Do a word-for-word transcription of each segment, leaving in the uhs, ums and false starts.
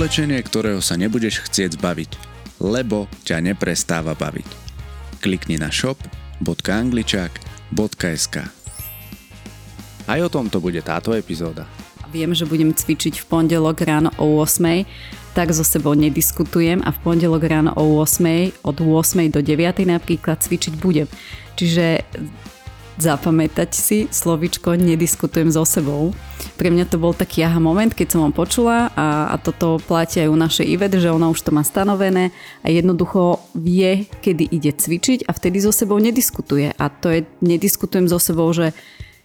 oblečenie, ktorého sa nebudeš chcieť zbaviť, lebo ťa neprestáva baviť. Klikni na shop bodka angličak bodka es ká. Aj o tomto bude táto epizóda. Viem, že budem cvičiť v pondelok ráno o ôsmej, tak so sebou nediskutujem a v pondelok ráno o ôsmej, od ôsmej do deviatej napríklad cvičiť budem. Čiže zapamätať si slovičko nediskutujem so sebou. Pre mňa to bol taký aha moment, keď som ho počula a, a toto platí aj u našej Ivet, že ona už to má stanovené a jednoducho vie, kedy ide cvičiť a vtedy so sebou nediskutuje. A to je nediskutujem so sebou, že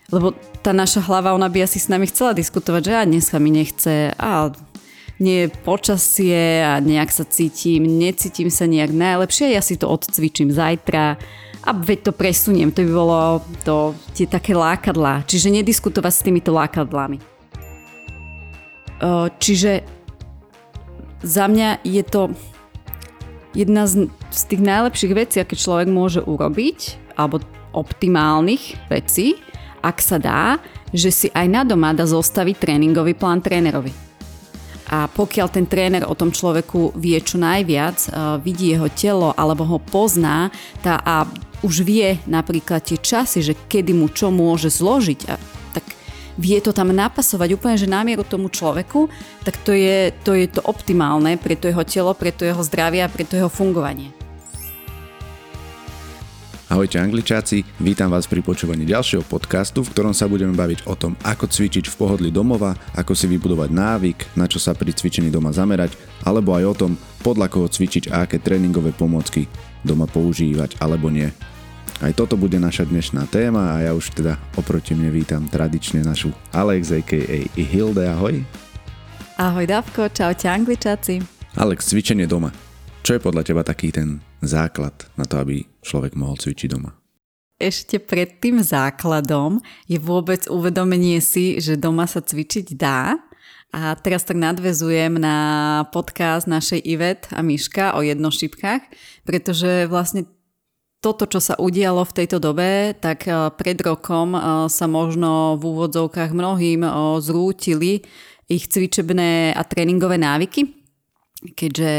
lebo tá naša hlava, ona by asi s nami chcela diskutovať, že a dnes sa mi nechce a nie je počasie a nejak sa cítim, necítim sa nejak najlepšie, ja si to odcvičím zajtra a veď to presuniem, to by bolo to, tie také lákadlá, čiže nediskutovať s týmito lákadlami. Čiže za mňa je to jedna z, z tých najlepších vecí, aké človek môže urobiť, alebo optimálnych vecí, ak sa dá, že si aj na doma dá zostaviť tréningový plán trénerovi. A pokiaľ ten tréner o tom človeku vie čo najviac, vidí jeho telo alebo ho pozná tá a už vie napríklad tie časy, že kedy mu čo môže zložiť, a tak vie to tam napasovať úplne, že na mieru tomu človeku, tak to je, to je to optimálne pre to jeho telo, pre to jeho zdravie a pre to jeho fungovanie. Ahojte angličáci, vítam vás pri počúvaní ďalšieho podcastu, v ktorom sa budeme baviť o tom, ako cvičiť v pohodlí domova, ako si vybudovať návyk, na čo sa pri cvičení doma zamerať, alebo aj o tom, podľa koho cvičiť a aké tréningové pomôcky doma používať alebo nie. Aj toto bude naša dnešná téma a ja už teda oproti mne vítam tradične našu Alex á ká á i Hilde, ahoj. Ahoj Davko, čaute angličáci. Alex, cvičenie doma. Čo je podľa teba taký ten základ na to, aby človek mohol cvičiť doma? Ešte pred tým základom je vôbec uvedomenie si, že doma sa cvičiť dá. A teraz tak nadväzujem na podcast našej Ivet a Miška o jednošípkach, pretože vlastne toto, čo sa udialo v tejto dobe, tak pred rokom sa možno v úvodzovkách mnohým zrútili ich cvičebné a tréningové návyky, keďže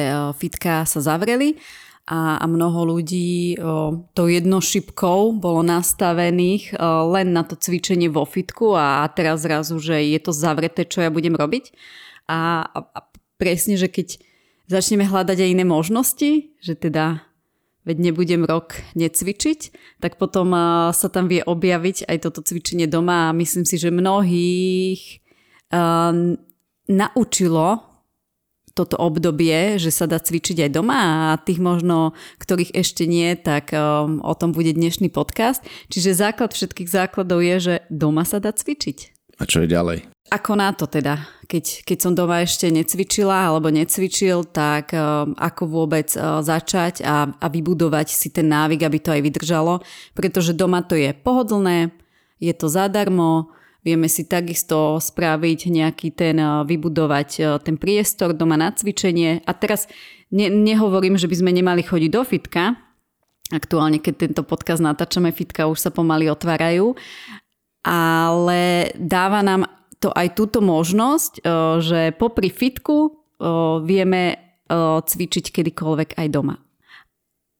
fitka sa zavreli a, a mnoho ľudí o, to jednošipkou bolo nastavených o, len na to cvičenie vo fitku a teraz zrazu, že je to zavreté, čo ja budem robiť. A, a, a presne, že keď začneme hľadať aj iné možnosti, že teda veď nebudem rok necvičiť, tak potom o, sa tam vie objaviť aj toto cvičenie doma a myslím si, že mnohých o, naučilo toto obdobie, že sa dá cvičiť aj doma a tých možno, ktorých ešte nie, tak um, o tom bude dnešný podcast. Čiže základ všetkých základov je, že doma sa dá cvičiť. A čo je ďalej? Ako na to teda? Keď, keď som doma ešte necvičila alebo necvičil, tak um, ako vôbec uh, začať a, a vybudovať si ten návyk, aby to aj vydržalo. Pretože doma to je pohodlné, je to zadarmo, vieme si takisto spraviť nejaký ten, vybudovať ten priestor doma na cvičenie. A teraz ne, nehovorím, že by sme nemali chodiť do fitka. Aktuálne, keď tento podcast natáčame, fitka už sa pomaly otvárajú. Ale dáva nám to aj túto možnosť, že popri fitku vieme cvičiť kedykoľvek aj doma.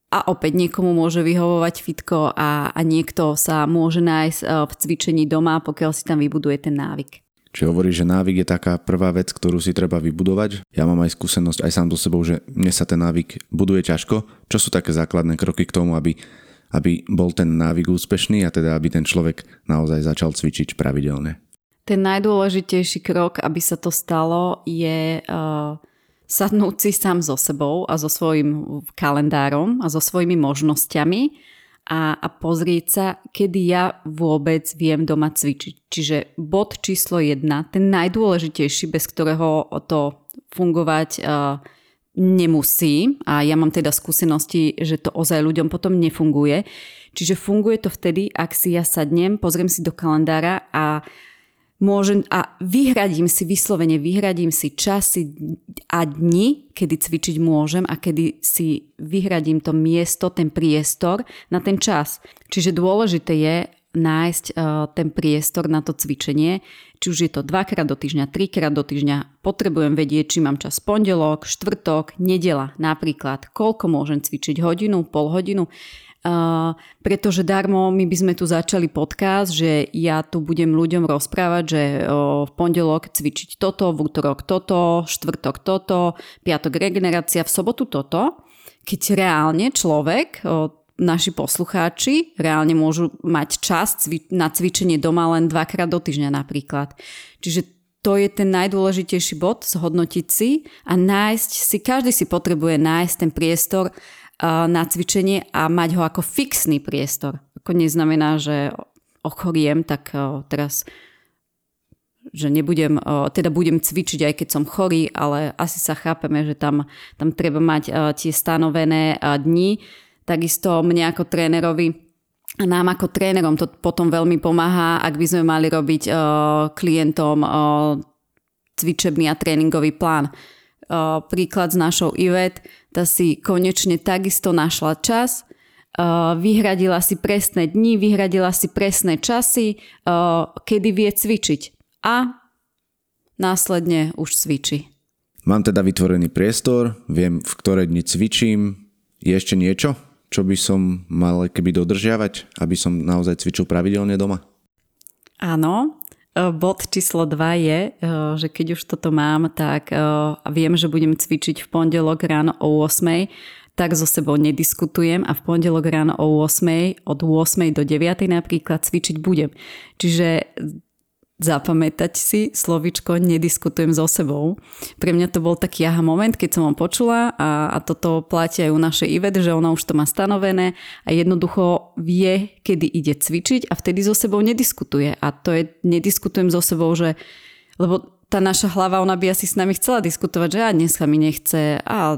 A opäť niekomu môže vyhovovať fitko a, a niekto sa môže nájsť v cvičení doma, pokiaľ si tam vybuduje ten návyk. Čiže hovoríš, že návyk je taká prvá vec, ktorú si treba vybudovať. Ja mám aj skúsenosť aj sám so sebou, že mne sa ten návyk buduje ťažko. Čo sú také základné kroky k tomu, aby, aby bol ten návyk úspešný a teda aby ten človek naozaj začal cvičiť pravidelne? Ten najdôležitejší krok, aby sa to stalo, je Uh... sadnúť si sám so sebou a so svojím kalendárom a so svojimi možnosťami a, a pozrieť sa, kedy ja vôbec viem doma cvičiť. Čiže bod číslo jedna, ten najdôležitejší, bez ktorého to fungovať uh, nemusí. A ja mám teda skúsenosti, že to ozaj ľuďom potom nefunguje. Čiže funguje to vtedy, ak si ja sadnem, pozriem si do kalendára a Môžem, a vyhradím si, vyslovene vyhradím si časy a dni, kedy cvičiť môžem a kedy si vyhradím to miesto, ten priestor na ten čas. Čiže dôležité je nájsť uh, ten priestor na to cvičenie. Či už je to dvakrát do týždňa, trikrát do týždňa, potrebujem vedieť, či mám čas pondelok, štvrtok, nedeľa napríklad, koľko môžem cvičiť, hodinu, pol hodinu. Uh, pretože darmo my by sme tu začali podcast, že ja tu budem ľuďom rozprávať, že uh, v pondelok cvičiť toto, v útorok toto, štvrtok toto, piatok regenerácia, v sobotu toto. Keď reálne človek... Uh, naši poslucháči reálne môžu mať čas na cvičenie doma len dvakrát do týždňa napríklad. Čiže to je ten najdôležitejší bod, zhodnotiť si a nájsť si, každý si potrebuje nájsť ten priestor na cvičenie a mať ho ako fixný priestor. Ako neznamená, že ochoriem, tak teraz, že nebudem, teda budem cvičiť, aj keď som chorý, ale asi sa chápeme, že tam, tam treba mať tie stanovené dni. Takisto mne ako trénerovi a nám ako trénerom to potom veľmi pomáha, ak by sme mali robiť uh, klientom uh, cvičebný a tréningový plán. Uh, príklad s našou Ivet, tá si konečne takisto našla čas, uh, vyhradila si presné dni, vyhradila si presné časy, uh, kedy vie cvičiť a následne už cvičí. Mám teda vytvorený priestor, viem, v ktoré dni cvičím. Je ešte niečo, čo by som mal keby dodržiavať, aby som naozaj cvičil pravidelne doma? Áno, bod číslo dva je, že keď už toto mám, tak viem, že budem cvičiť v pondelok ráno o ôsmej, tak so sebou nediskutujem a v pondelok ráno o ôsmej, od ôsmej do deviatej napríklad cvičiť budem. Čiže zapamätať si slovíčko nediskutujem so sebou. Pre mňa to bol taký aha moment, keď som ho počula a, a toto platí aj u našej Ivet, že ona už to má stanovené a jednoducho vie, kedy ide cvičiť a vtedy so sebou nediskutuje. A to je nediskutujem so sebou, že lebo tá naša hlava, ona by asi s nami chcela diskutovať, že a dneska mi nechce a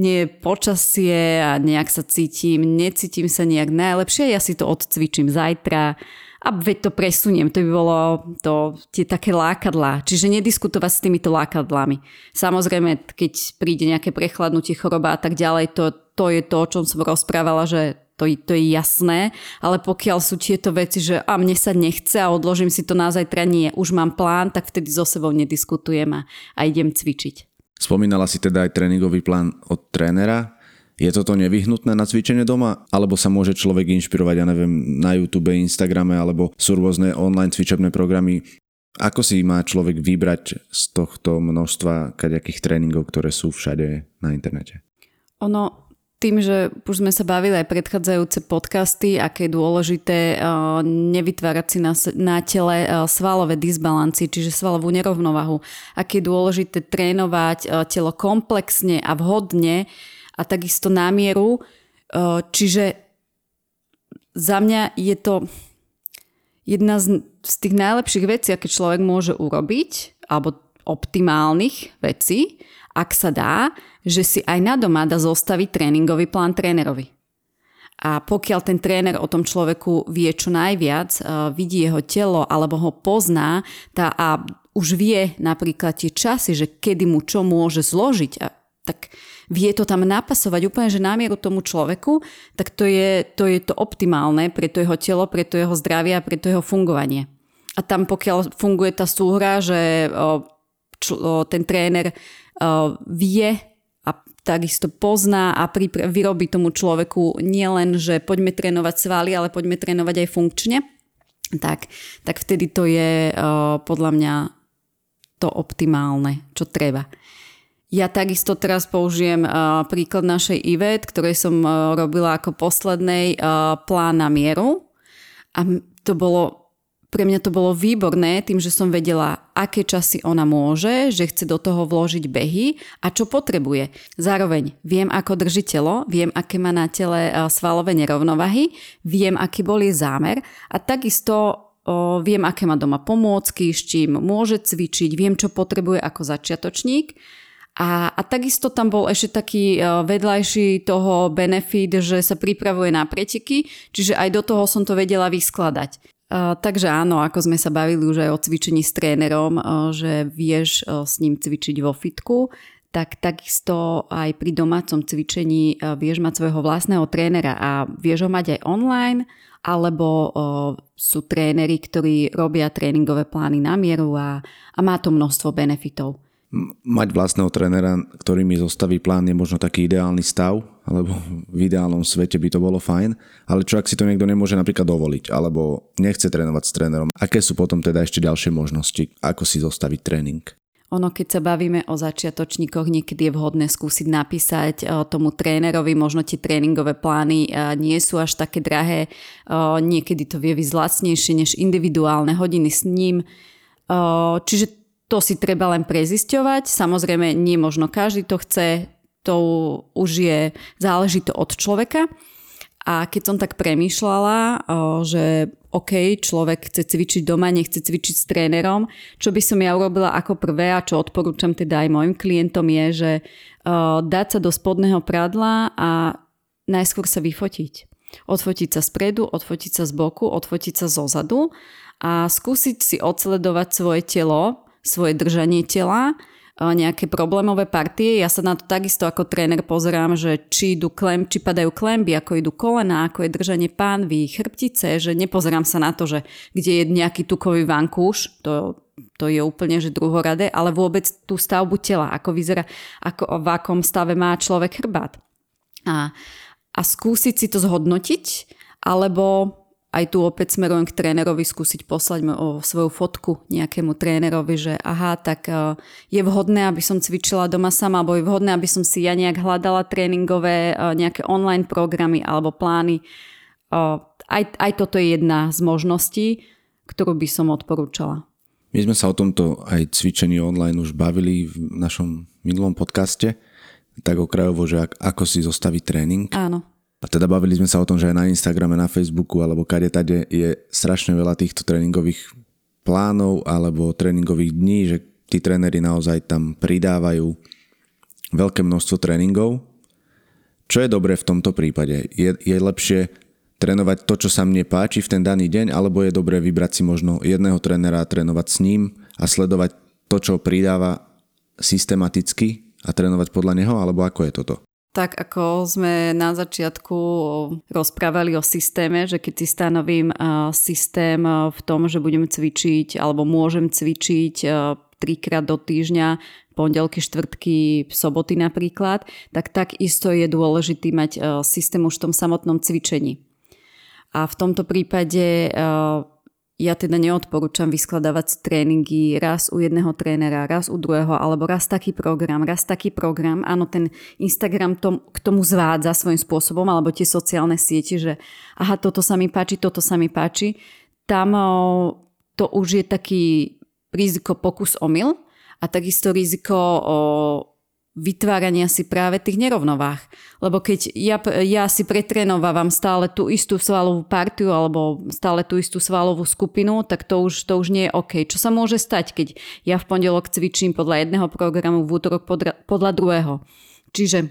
nie je počasie a nejak sa cítim, necítim sa nejak najlepšie, ja si to odcvičím zajtra. A veď to presuniem, to by bolo to, tie také lákadlá. Čiže nediskutovať s týmito lákadlami. Samozrejme, keď príde nejaké prechladnutie, choroba a tak ďalej, to, to je to, o čom som rozprávala, že to, to je jasné. Ale pokiaľ sú tieto veci, že a mne sa nechce a odložím si to na zajtra, nie, už mám plán, tak vtedy so sebou nediskutujem a, a idem cvičiť. Spomínala si teda aj tréningový plán od trénera. Je toto nevyhnutné na cvičenie doma? Alebo sa môže človek inšpirovať, ja neviem, na YouTube, Instagrame, alebo sú rôzne online cvičebné programy? Ako si má človek vybrať z tohto množstva kadejakých tréningov, ktoré sú všade na internete? Ono, tým, že už sme sa bavili aj predchádzajúce podcasty, aké je dôležité nevytvárať si na, na tele svalové disbalancie, čiže svalovú nerovnovahu. Aké je dôležité trénovať telo komplexne a vhodne, a takisto na mieru. Čiže za mňa je to jedna z tých najlepších vecí, aké človek môže urobiť, alebo optimálnych vecí, ak sa dá, že si aj na doma dá zostaviť tréningový plán trénerovi. A pokiaľ ten tréner o tom človeku vie čo najviac, vidí jeho telo alebo ho pozná tá a už vie napríklad tie časy, že kedy mu čo môže zložiť, a tak vie to tam napasovať úplne, že na mieru tomu človeku, tak to je, to je to optimálne pre to jeho telo, pre to jeho zdravie a pre to jeho fungovanie. A tam pokiaľ funguje tá súhra, že čo, ten tréner vie a takisto pozná a pripra- vyrobí tomu človeku nielen, že poďme trénovať svaly, ale poďme trénovať aj funkčne, tak, tak vtedy to je podľa mňa to optimálne, čo treba. Ja takisto teraz použijem uh, príklad našej Ivet, ktorej som uh, robila ako poslednej uh, plán na mieru. A to bolo, pre mňa to bolo výborné tým, že som vedela, aké časy ona môže, že chce do toho vložiť behy a čo potrebuje. Zároveň viem, ako drží telo, viem, aké má na tele uh, svalové nerovnováhy, viem, aký bol jej zámer a takisto O, viem, aké má doma pomôcky, s čím môže cvičiť, viem, čo potrebuje ako začiatočník. A, a takisto tam bol ešte taký vedľajší toho benefit, že sa pripravuje na preteky, čiže aj do toho som to vedela vyskladať. Uh, takže áno, ako sme sa bavili už aj o cvičení s trénerom, uh, že vieš uh, s ním cvičiť vo fitku, tak takisto aj pri domácom cvičení vieš mať svojho vlastného trénera a vieš ho mať aj online, alebo sú tréneri, ktorí robia tréningové plány na mieru a, a má to množstvo benefitov. Mať vlastného trénera, ktorý mi zostaví plán, je možno taký ideálny stav, alebo v ideálnom svete by to bolo fajn, ale čo ak si to niekto nemôže napríklad dovoliť, alebo nechce trénovať s trénerom, aké sú potom teda ešte ďalšie možnosti, ako si zostaviť tréning? Ono, keď sa bavíme o začiatočníkoch, niekedy je vhodné skúsiť napísať tomu trénerovi, možno tie tréningové plány nie sú až také drahé, niekedy to vie byť lacnejšie než individuálne hodiny s ním, čiže to si treba len prezisťovať. Samozrejme, nie možno každý to chce, to už je, záleží to od človeka. A keď som tak premýšľala, že OK, človek chce cvičiť doma, nechce cvičiť s trénerom, čo by som ja urobila ako prvé a čo odporúčam teda aj mojim klientom je, že dať sa do spodného pradla a najskôr sa vyfotiť. Odfotiť sa spredu, odfotiť sa z boku, odfotiť sa zozadu a skúsiť si odsledovať svoje telo, svoje držanie tela, nejaké problémové partie. Ja sa na to takisto ako tréner pozerám, že či idú klem, či padajú klemby, ako idú kolena, ako je držanie pánvy, chrbtice, že nepozerám sa na to, že kde je nejaký tukový vankúš, to, to je úplne že druhoradé, ale vôbec tú stavbu tela, ako vyzerá, ako, v akom stave má človek chrbát. A, a skúsiť si to zhodnotiť, alebo aj tu opäť smerujem k trénerovi, skúsiť poslať o svoju fotku nejakému trénerovi, že aha, tak je vhodné, aby som cvičila doma sama, alebo je vhodné, aby som si ja nejak hľadala tréningové nejaké online programy alebo plány. Aj, aj toto je jedna z možností, ktorú by som odporúčala. My sme sa o tomto aj cvičení online už bavili v našom minulom podcaste, tak okrajovo, že ako si zostaviť tréning. Áno. A teda bavili sme sa o tom, že aj na Instagrame, na Facebooku alebo kadetade je strašne veľa týchto tréningových plánov alebo tréningových dní, že tí tréneri naozaj tam pridávajú veľké množstvo tréningov. Čo je dobré v tomto prípade? Je, je lepšie trénovať to, čo sa mne páči v ten daný deň, alebo je dobré vybrať si možno jedného trénera a trénovať s ním a sledovať to, čo pridáva systematicky a trénovať podľa neho, alebo ako je toto? Tak ako sme na začiatku rozprávali o systéme, že keď si stanovím systém v tom, že budem cvičiť alebo môžem cvičiť trikrát do týždňa, pondelky, štvrtky, soboty napríklad, tak takisto je dôležitý mať systém už v tom samotnom cvičení. A v tomto prípade ja teda neodporúčam vyskladávať si tréningy raz u jedného trénera, raz u druhého, alebo raz taký program, raz taký program. Áno, ten Instagram tom, k tomu zvádza svojím spôsobom, alebo tie sociálne siete, že aha, toto sa mi páči, toto sa mi páči. Tam to už je taký riziko pokus omyl a takisto riziko o vytvárania si práve tých nerovnovách. Lebo keď ja, ja si pretrénovávam stále tú istú svalovú partiu alebo stále tú istú svalovú skupinu, tak to už, to už nie je OK. Čo sa môže stať, keď ja v pondelok cvičím podľa jedného programu, v útorok podra, podľa druhého. Čiže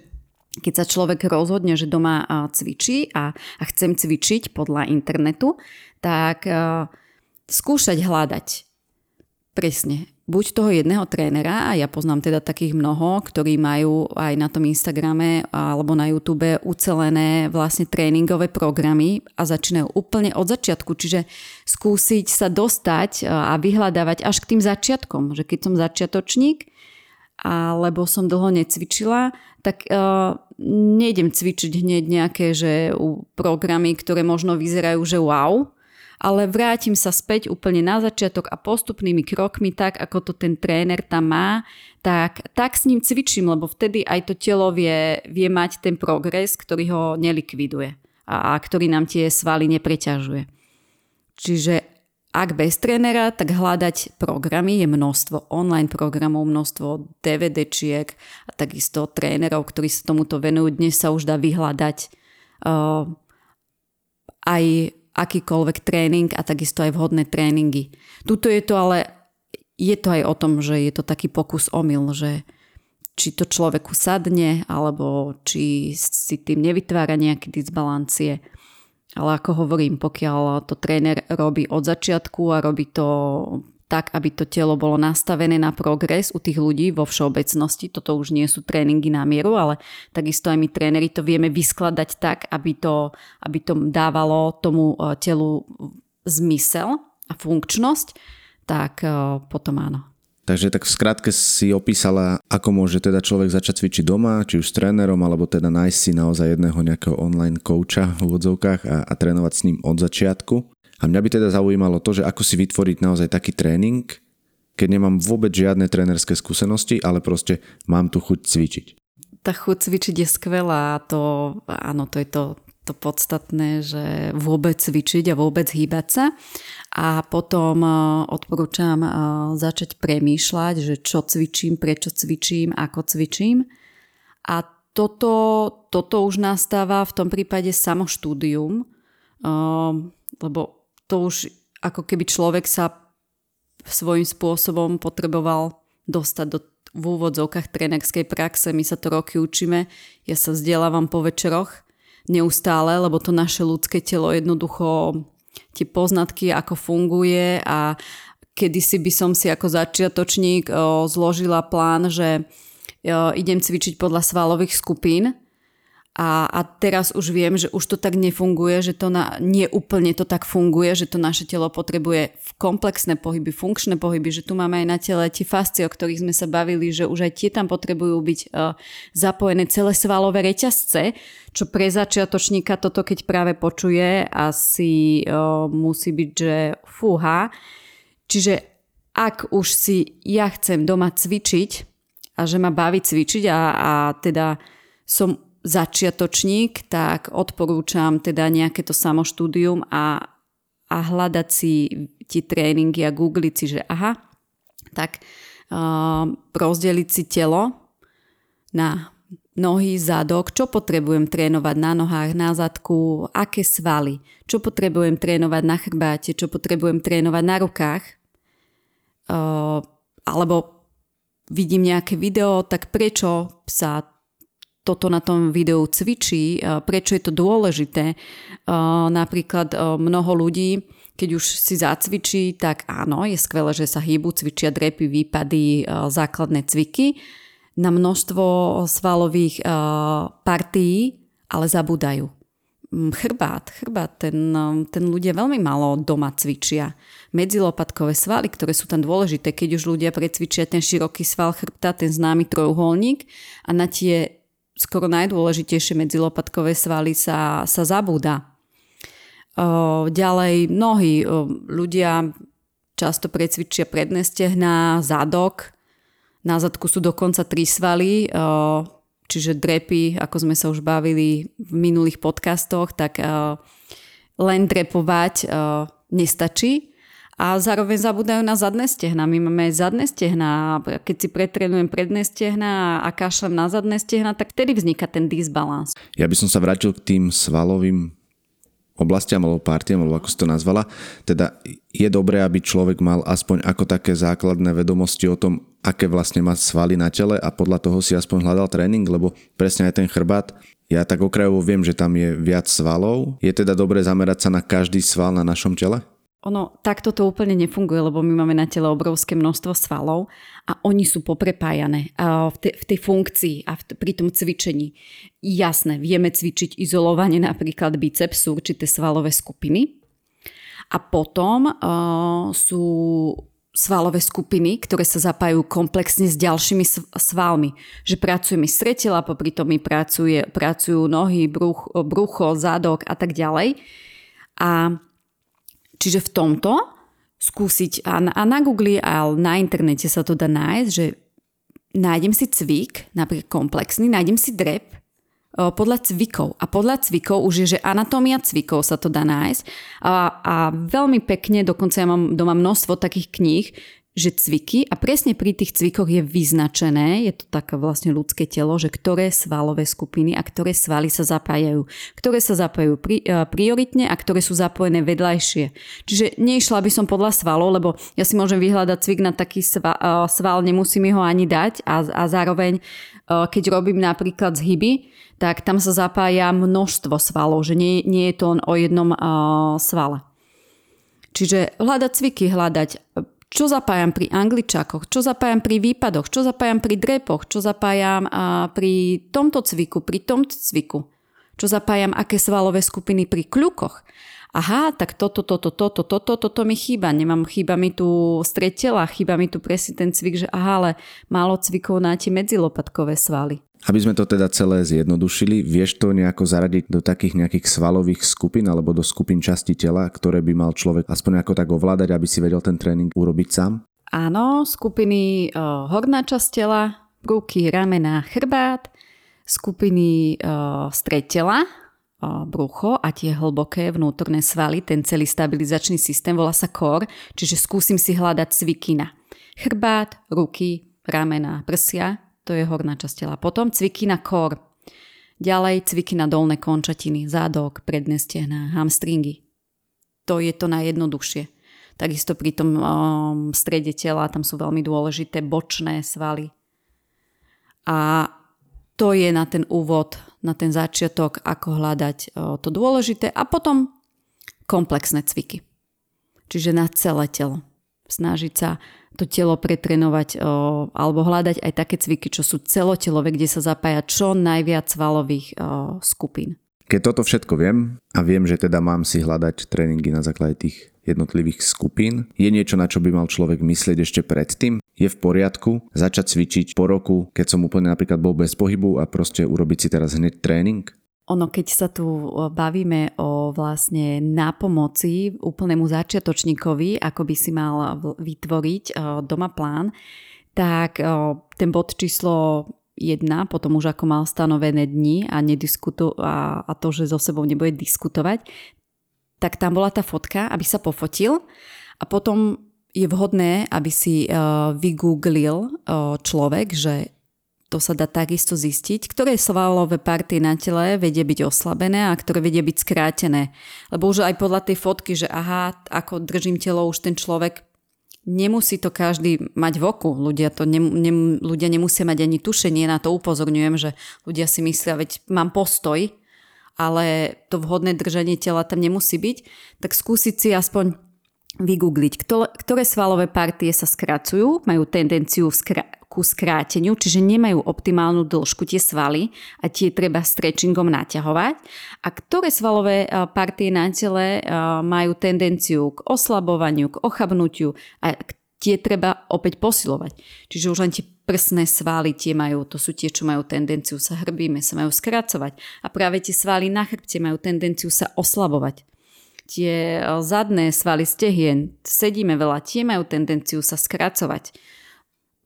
keď sa človek rozhodne, že doma cvičí a, a chcem cvičiť podľa internetu, tak uh, skúšať hľadať. Presne. Buď toho jedného trénera, a ja poznám teda takých mnoho, ktorí majú aj na tom Instagrame alebo na YouTube ucelené vlastne tréningové programy a začínajú úplne od začiatku. Čiže skúsiť sa dostať a vyhľadávať až k tým začiatkom. Že keď som začiatočník alebo som dlho necvičila, tak uh, nejdem cvičiť hneď nejaké že programy, ktoré možno vyzerajú, že wow, ale vrátim sa späť úplne na začiatok a postupnými krokmi, tak ako to ten tréner tam má, tak, tak s ním cvičím, lebo vtedy aj to telo vie, vie mať ten progres, ktorý ho nelikviduje a, a ktorý nám tie svaly nepreťažuje. Čiže ak bez trénera, tak hľadať programy, je množstvo online programov, množstvo DVDčiek a takisto trénerov, ktorí sa tomuto venujú. Dnes sa už dá vyhľadať uh, aj akýkoľvek tréning a takisto aj vhodné tréningy. Tuto je to ale, je to aj o tom, že je to taký pokus omyl, že či to človeku sadne, alebo či si tým nevytvára nejaké disbalancie. Ale ako hovorím, pokiaľ to tréner robí od začiatku a robí to tak, aby to telo bolo nastavené na progres u tých ľudí vo všeobecnosti. Toto už nie sú tréningy na mieru, ale takisto aj my tréneri to vieme vyskladať tak, aby to, aby to dávalo tomu telu zmysel a funkčnosť, tak potom áno. Takže tak v skratke si opísala, ako môže teda človek začať cvičiť doma, či už s trénerom, alebo teda nájsť si naozaj jedného nejakého online kouča v úvodzovkách a, a trénovať s ním od začiatku. A mňa by teda zaujímalo to, že ako si vytvoriť naozaj taký tréning, keď nemám vôbec žiadne trénerské skúsenosti, ale proste mám tu chuť cvičiť. Tá chuť cvičiť je skvelá, to, áno, to je to, to podstatné, že vôbec cvičiť a vôbec hýbať sa. A potom odporúčam začať premýšľať, že čo cvičím, prečo cvičím, ako cvičím. A toto, toto už nastáva v tom prípade samoštúdium, lebo to už ako keby človek sa svojím spôsobom potreboval dostať do, v úvodzovkách trénerskej praxe. My sa to roky učíme, ja sa vzdelávam po večeroch neustále, lebo to naše ľudské telo jednoducho tie poznatky, ako funguje, a kedysi by som si ako začiatočník o, zložila plán, že o, idem cvičiť podľa svalových skupín. A, a teraz už viem, že už to tak nefunguje, že to na, nie úplne to tak funguje, že to naše telo potrebuje komplexné pohyby, funkčné pohyby, že tu máme aj na tele tie fascie, o ktorých sme sa bavili, že už aj tie tam potrebujú byť uh, zapojené celé svalové reťazce, čo pre začiatočníka toto, keď práve počuje, asi uh, musí byť, že fúha. Čiže ak už si ja chcem doma cvičiť a že ma baví cvičiť a, a teda som začiatočník, tak odporúčam teda nejaké to samoštúdium a, a hľadať si tie tréningy a googliť si, že aha, tak uh, rozdeliť si telo na nohy, zadok, čo potrebujem trénovať na nohách, na zadku, aké svaly, čo potrebujem trénovať na chrbáte, čo potrebujem trénovať na rukách, uh, alebo vidím nejaké video, tak prečo sa toto na tom videu cvičí, prečo je to dôležité. Napríklad mnoho ľudí, keď už si zacvičí, tak áno, je skvelé, že sa hýbu, cvičia drepy, výpady, základné cviky na množstvo svalových partií, ale zabúdajú. Chrbát, chrbát, ten, ten ľudia veľmi málo doma cvičia. Medzilopatkové svaly, ktoré sú tam dôležité, keď už ľudia precvičia ten široký sval chrbta, ten známy trojuholník, a na tie skoro najdôležitejšie medzilopatkové svaly sa, sa zabúda. Ďalej nohy. Ľudia často precvičia predné stehná, zadok. Na zadku sú dokonca tri svaly, čiže drepy, ako sme sa už bavili v minulých podcastoch, tak len drepovať nestačí. A zároveň zabúdajú na zadné stehna. My máme zadné stehna. Keď si pretrenujem predné stehna a kašlem na zadné stehna, tak vtedy vzniká ten disbalans. Ja by som sa vrátil k tým svalovým oblastiam alebo partiam, alebo ako si to nazvala. Teda je dobré, aby človek mal aspoň ako také základné vedomosti o tom, aké vlastne má svaly na tele, a podľa toho si aspoň hľadal tréning, lebo presne aj ten chrbát, ja tak okrajovo viem, že tam je viac svalov. Je teda dobré zamerať sa na každý sval na našom tele? Ono, takto to úplne nefunguje, lebo my máme na tele obrovské množstvo svalov a oni sú poprepájané v tej, v tej funkcii a v, pri tom cvičení. Jasné, vieme cvičiť izolovanie napríklad biceps, určité svalové skupiny. A potom uh, sú svalové skupiny, ktoré sa zapájajú komplexne s ďalšími svalmi. Že pracuje mi stred tela, popri tom mi pracuje, pracujú nohy, bruch, brucho, zadok a tak ďalej. A čiže v tomto skúsiť a na, a na Google a na internete sa to dá nájsť, že nájdem si cvik, napríklad komplexný, nájdem si drep o, podľa cvikov. A podľa cvikov už je, že anatómia cvikov sa to dá nájsť. A, a veľmi pekne, dokonca ja mám doma množstvo takých kníh, že cviky, a presne pri tých cvikoch je vyznačené, je to také vlastne ľudské telo, že ktoré svalové skupiny a ktoré svaly sa zapájajú. Ktoré sa zapájajú pri, uh, prioritne a ktoré sú zapojené vedľajšie. Čiže neišla by som podľa svalov, lebo ja si môžem vyhľadať cvik na taký sval, uh, sval nemusím ho ani dať, a, a zároveň, uh, keď robím napríklad zhyby, tak tam sa zapája množstvo svalov, že nie, nie je to on o jednom uh, svale. Čiže hľadať cviky, hľadať čo zapájam pri angličakoch, čo zapájam pri výpadoch, čo zapájam pri drepoch, čo zapájam a, pri tomto cviku, pri tomto cviku, čo zapájam aké svalové skupiny pri kľukoch. Aha, tak toto, toto, toto, toto, toto mi chýba. Nemám, chýba mi tu stred tela, chýba mi tu presne ten cvik, že aha, ale málo cvikov na tie medzilopatkové svaly. Aby sme to teda celé zjednodušili, vieš to nejako zaradiť do takých nejakých svalových skupín alebo do skupín časti tela, ktoré by mal človek aspoň nejako tak ovládať, aby si vedel ten tréning urobiť sám? Áno, skupiny o, horná časť tela, ruky, ramená, chrbát, skupiny o, stred tela, o, brucho a tie hlboké vnútorné svaly, ten celý stabilizačný systém volá sa core, čiže skúsim si hľadať cviky na chrbát, ruky, ramená, prsia. To je horná časť tela. Potom cviky na kor. Ďalej cviky na dolné končatiny, zádok, predné stehná, hamstringy. To je to najjednoduchšie. Takisto pri tom um, strede tela, tam sú veľmi dôležité bočné svaly. A to je na ten úvod, na ten začiatok, ako hľadať o, to dôležité. A potom komplexné cviky. Čiže na celé telo. Snažiť sa to telo pretrénovať o, alebo hľadať aj také cviky, čo sú celotelové, kde sa zapája čo najviac svalových o, skupín. Keď toto všetko viem a viem, že teda mám si hľadať tréningy na základe tých jednotlivých skupín, je niečo, na čo by mal človek myslieť ešte predtým? Je v poriadku začať cvičiť po roku, keď som úplne napríklad bol bez pohybu a proste urobiť si teraz hneď tréning? Ono, keď sa tu bavíme o vlastne nápomoci úplnému začiatočníkovi, ako by si mal vytvoriť doma plán, tak ten bod číslo jedna, potom už ako mal stanovené dni a, nediskuto- a, a to, že so sebou nebude diskutovať, tak tam bola tá fotka, aby sa pofotil a potom je vhodné, aby si vygooglil človek, že to sa dá takisto zistiť, ktoré svalové partie na tele vedie byť oslabené a ktoré vedie byť skrátené. Lebo už aj podľa tej fotky, že aha, ako držím telo, už ten človek nemusí to každý mať v oku. Ľudia, to ne, ne, ľudia nemusia mať ani tušenie, na to upozorňujem, že ľudia si myslia, veď mám postoj, ale to vhodné držanie tela tam nemusí byť. Tak skúsiť si aspoň vygoogliť, ktoré svalové partie sa skracujú, majú tendenciu skra- ku skráteniu, čiže nemajú optimálnu dĺžku tie svaly a tie treba stretchingom naťahovať a ktoré svalové partie na tele majú tendenciu k oslabovaniu, k ochabnutiu a tie treba opäť posilovať. Čiže už len tie prsné svaly tie majú, to sú tie, čo majú tendenciu sa hrbíme, sa majú skracovať a práve tie svaly na chrbte majú tendenciu sa oslabovať. Tie zadné svaly stehien, sedíme veľa, tie majú tendenciu sa skracovať.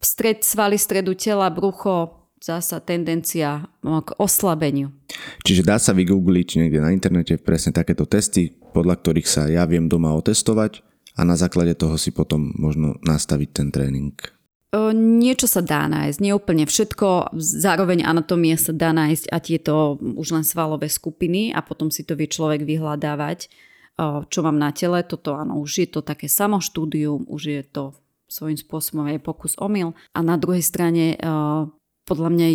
Stred svaly stredu tela, brucho, zasa tendencia k oslabeniu. Čiže dá sa vygoogliť niekde na internete presne takéto testy, podľa ktorých sa ja viem doma otestovať a na základe toho si potom možno nastaviť ten tréning. Niečo sa dá nájsť, nie úplne všetko, zároveň anatómia sa dá nájsť a tieto už len svalové skupiny a potom si to vie človek vyhľadávať, čo mám na tele, toto áno, už je to také samoštúdium, už je to svojím spôsobom aj pokus omyl. A na druhej strane, podľa mňa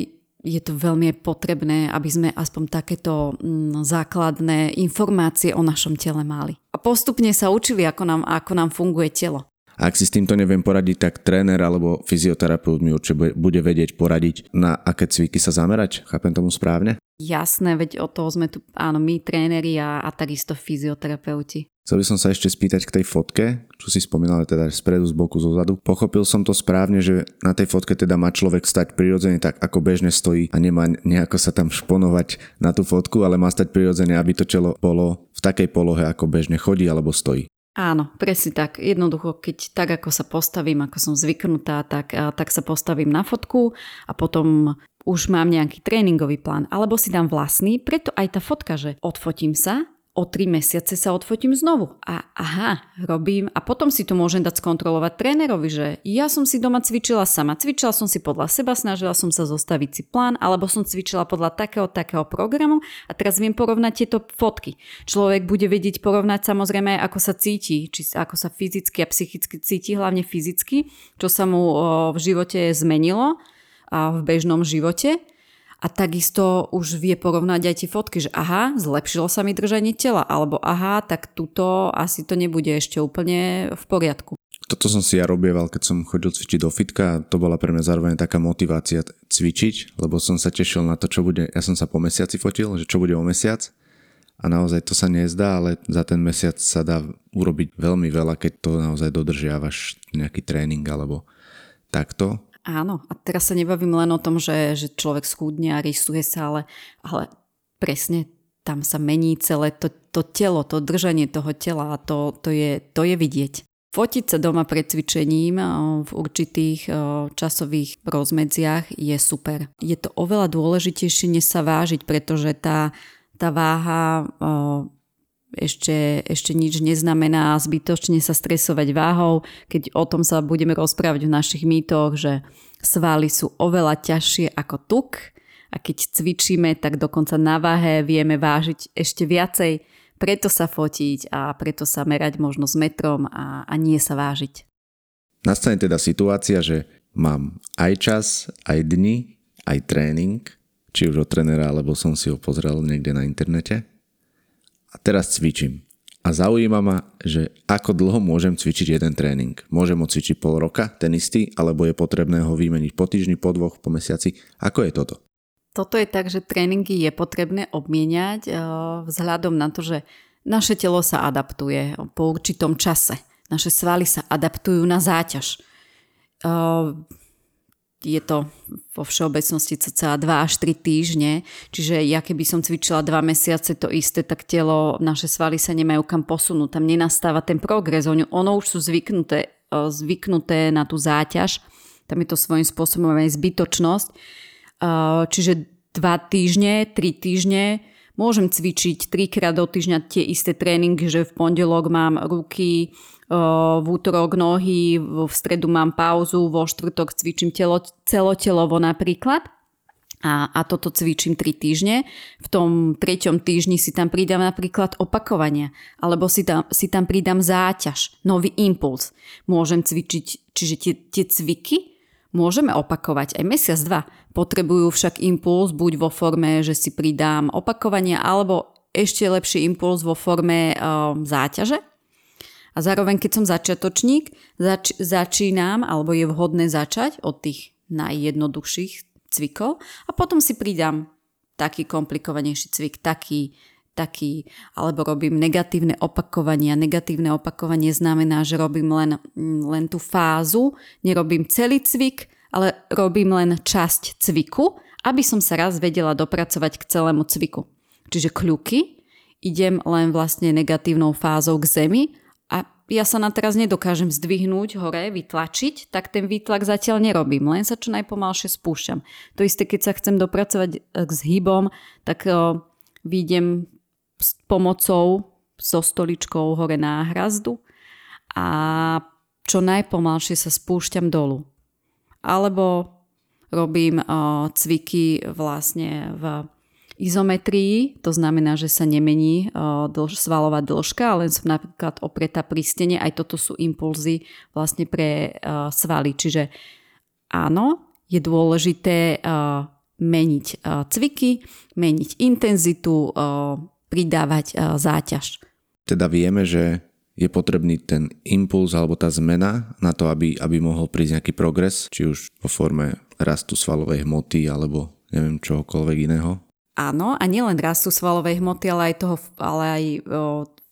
je to veľmi potrebné, aby sme aspoň takéto základné informácie o našom tele mali. A postupne sa učili, ako nám, ako nám funguje telo. A ak si s týmto neviem poradiť, tak tréner alebo fyzioterapeut mi určite bude vedieť poradiť, na aké cviky sa zamerať. Chápem tomu správne? Jasné, veď o toho sme tu, áno, my tréneri a, a takisto fyzioterapeuti. Chcel by som sa ešte spýtať k tej fotke, čo si spomínal, teda spredu, z boku, zo zadu. Pochopil som to správne, že na tej fotke teda má človek stať prirodzene tak, ako bežne stojí a nemá nejako sa tam šponovať na tú fotku, ale má stať prirodzene, aby to telo bolo v takej polohe, ako bežne chodí alebo stojí. Áno, presne tak. Jednoducho, keď tak, ako sa postavím, ako som zvyknutá, tak, tak sa postavím na fotku a potom už mám nejaký tréningový plán. Alebo si dám vlastný, preto aj tá fotka, že odfotím sa, o tri mesiace sa odfotím znovu. A aha, robím a potom si to môžem dať skontrolovať trénerovi, že ja som si doma cvičila sama. Cvičila som si podľa seba, snažila som sa zostaviť si plán, alebo som cvičila podľa takého, takého programu a teraz viem porovnať tieto fotky. Človek bude vedieť porovnať samozrejme, ako sa cíti, či ako sa fyzicky a psychicky cíti, hlavne fyzicky, čo sa mu o, v živote zmenilo a v bežnom živote. A takisto už vie porovnať aj tie fotky, že aha, zlepšilo sa mi držanie tela, alebo aha, tak tuto asi to nebude ešte úplne v poriadku. toto som si ja robieval, keď som chodil cvičiť do fitka, to bola pre mňa zároveň taká motivácia cvičiť, lebo som sa tešil na to, čo bude, ja som sa po mesiaci fotil, že čo bude o mesiac a naozaj to sa nezdá, ale za ten mesiac sa dá urobiť veľmi veľa, keď to naozaj dodržiavaš nejaký tréning alebo takto. Áno, a teraz sa nebavím len o tom, že, že človek schudne a rysuje sa, ale, ale presne tam sa mení celé to, to telo, to držanie toho tela a to, to, je, to je vidieť. Fotiť sa doma pred cvičením v určitých časových rozmedziach je super. Je to oveľa dôležitejšie, než sa vážiť, pretože tá, tá váha ešte, ešte nič neznamená, zbytočne sa stresovať váhou, keď o tom sa budeme rozprávať v našich mýtoch, že svaly sú oveľa ťažšie ako tuk. A keď cvičíme, tak dokonca na váhe vieme vážiť ešte viacej, preto sa fotiť a preto sa merať možno s metrom a, a nie sa vážiť. Nastane teda situácia, že mám aj čas, aj dni, aj tréning, či už od trénera, alebo som si ho pozrel niekde na internete. A teraz cvičím. A zaujíma ma, že ako dlho môžem cvičiť jeden tréning. Môžem ho cvičiť pol roka, ten istý, alebo je potrebné ho vymeniť po týždni, po dvoch, po mesiaci. Ako je toto? Toto je tak, že tréningy je potrebné obmieniať vzhľadom na to, že naše telo sa adaptuje po určitom čase. Naše svaly sa adaptujú na záťaž. Je to vo všeobecnosti cca dva až tri týždne, čiže ja keby som cvičila dva mesiace to isté, tak telo, naše svaly sa nemajú kam posunúť, tam nenastáva ten progres, ono už sú zvyknuté, zvyknuté na tú záťaž, tam je to svojím spôsobom aj zbytočnosť. Čiže dva týždne, tri týždne môžem cvičiť trikrát do týždňa tie isté tréningy, že v pondelok mám ruky, v útorok nohy, v stredu mám pauzu, vo štvrtok cvičím telo, celotelovo napríklad a, a toto cvičím tri týždne. V tom treťom týždni si tam pridám napríklad opakovania alebo si tam, si tam pridám záťaž, nový impuls. Môžem cvičiť, čiže tie, tie cviky môžeme opakovať aj mesiac, dva. Potrebujú však impuls buď vo forme, že si pridám opakovania, alebo ešte lepší impuls vo forme e, záťaže. A zároveň, keď som začiatočník, zač- začínam, alebo je vhodné začať od tých najjednoduchších cvikov a potom si pridám taký komplikovanejší cvik, taký, taký, alebo robím negatívne opakovania. Negatívne opakovanie znamená, že robím len, len tú fázu, nerobím celý cvik, ale robím len časť cviku, aby som sa raz vedela dopracovať k celému cviku. Čiže kľuky, idem len vlastne negatívnou fázou k zemi a ja sa na teraz nedokážem zdvihnúť hore, vytlačiť, tak ten výtlak zatiaľ nerobím, len sa čo najpomalšie spúšťam. To isté, keď sa chcem dopracovať k zhybom, tak o, výjdem s pomocou, so stoličkou hore na hrazdu a čo najpomalšie sa spúšťam dolu. Alebo robím uh, cviky vlastne v izometrii, to znamená, že sa nemení uh, dlž, svalová dĺžka, len som napríklad opretá pri stene, aj toto sú impulzy vlastne pre uh, svaly. Čiže áno, je dôležité uh, meniť uh, cviky, meniť intenzitu, uh, pridávať uh, záťaž. Teda vieme, že je potrebný ten impuls alebo tá zmena na to, aby, aby mohol prísť nejaký progres, či už vo forme rastu svalovej hmoty alebo neviem čohokoľvek iného? Áno, a nielen rastu svalovej hmoty, ale aj, toho, ale aj o,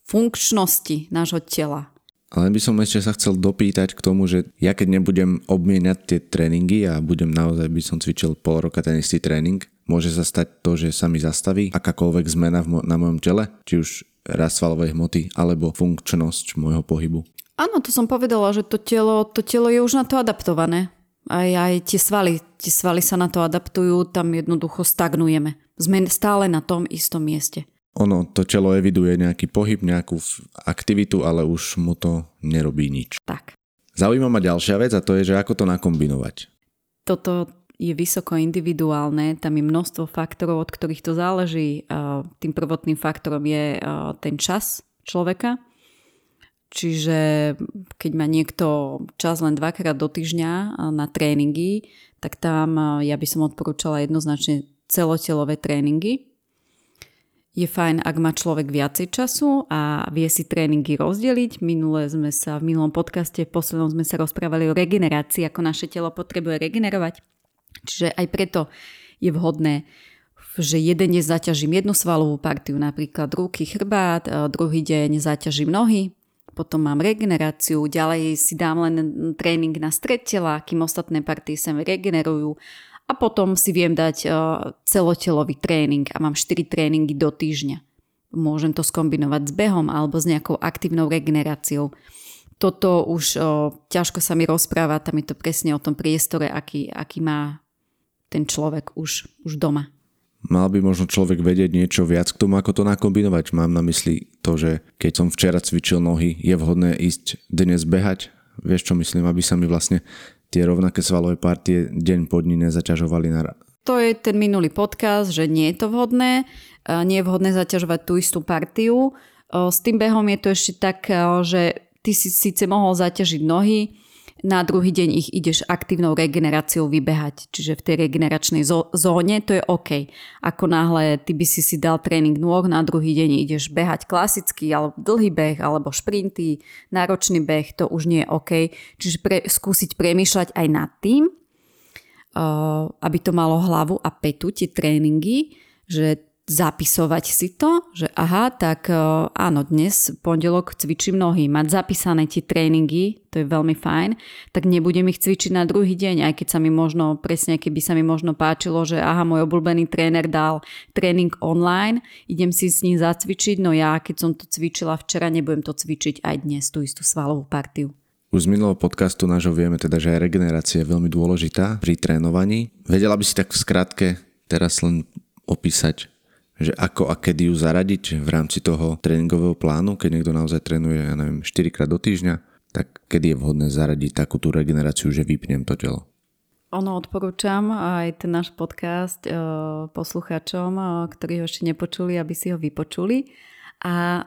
funkčnosti nášho tela. Ale by som ešte sa chcel dopýtať k tomu, že ja keď nebudem obmieniať tie tréningy a budem naozaj, by som cvičil pol roka ten istý tréning, môže sa stať to, že sa mi zastaví akákoľvek zmena v mo- na mojom tele, či už rast svalovej hmoty alebo funkčnosť môjho pohybu. Áno, to som povedala, že to telo, to telo je už na to adaptované. Aj, aj tie svaly, tie svaly sa na to adaptujú, tam jednoducho stagnujeme. Sme stále na tom istom mieste. Ono, to telo eviduje nejaký pohyb, nejakú aktivitu, ale už mu to nerobí nič. Tak. Zaujíma ma ďalšia vec a to je, že ako to nakombinovať. Toto je vysoko individuálne, tam je množstvo faktorov, od ktorých to záleží. Tým prvotným faktorom je ten čas človeka. Čiže keď má niekto čas len dvakrát do týždňa na tréningy, tak tam ja by som odporúčala jednoznačne celotelové tréningy. Je fajn, ak má človek viacej času a vie si tréningy rozdeliť. Minule sme sa v minulom podcaste, v poslednom sme sa rozprávali o regenerácii, ako naše telo potrebuje regenerovať. Čiže aj preto je vhodné, že jeden deň zaťažím jednu svalovú partiu, napríklad ruky, chrbát, druhý deň zaťažím nohy, potom mám regeneráciu, ďalej si dám len tréning na stred tela, kým ostatné partie sa regenerujú. A potom si viem dať celotelový tréning a mám štyri tréningy do týždňa. Môžem to skombinovať s behom alebo s nejakou aktívnou regeneráciou. Toto už o, ťažko sa mi rozpráva, tam je to presne o tom priestore, aký, aký má ten človek už, už doma. Mal by možno človek vedieť niečo viac k tomu, ako to nakombinovať. Mám na mysli to, že keď som včera cvičil nohy, je vhodné ísť dnes behať. Vieš, čo myslím, aby sa mi vlastne tie rovnaké svalové partie deň po dni nezaťažovali naraz. To je ten minulý podcast, že nie je to vhodné. Nie je vhodné zaťažovať tú istú partiu. S tým behom je to ešte tak, že ty si síce mohol zaťažiť nohy, na druhý deň ich ideš aktívnou regeneráciou vybehať. Čiže v tej regeneračnej zóne to je OK. Ako náhle ty by si si dal tréning nôh, na druhý deň ideš behať klasický, alebo dlhý beh, alebo šprinty, náročný beh, to už nie je OK. Čiže pre, skúsiť premýšľať aj nad tým, aby to malo hlavu a petu, tie tréningy, že zapisovať si to, že aha, tak áno, dnes pondelok cvičím nohy, mať zapísané tie tréningy, to je veľmi fajn, tak nebudem ich cvičiť na druhý deň, aj keď sa mi možno, presne keby sa mi možno páčilo, že aha, môj obľúbený tréner dal tréning online, idem si s ním zacvičiť, no ja keď som to cvičila včera, nebudem to cvičiť aj dnes, tú istú svalovú partiu. Už z minulého podcastu nášho vieme teda, že aj regenerácia je veľmi dôležitá pri trénovaní. Vedela by si tak v skratke teraz len opísať, že ako a kedy ju zaradiť v rámci toho tréningového plánu, keď niekto naozaj trénuje, ja neviem, štyrikrát do týždňa, tak kedy je vhodné zaradiť takú tú regeneráciu, že vypnem to telo? Ono odporúčam aj ten náš podcast e, posluchačom, e, ktorí ho ešte nepočuli, aby si ho vypočuli. A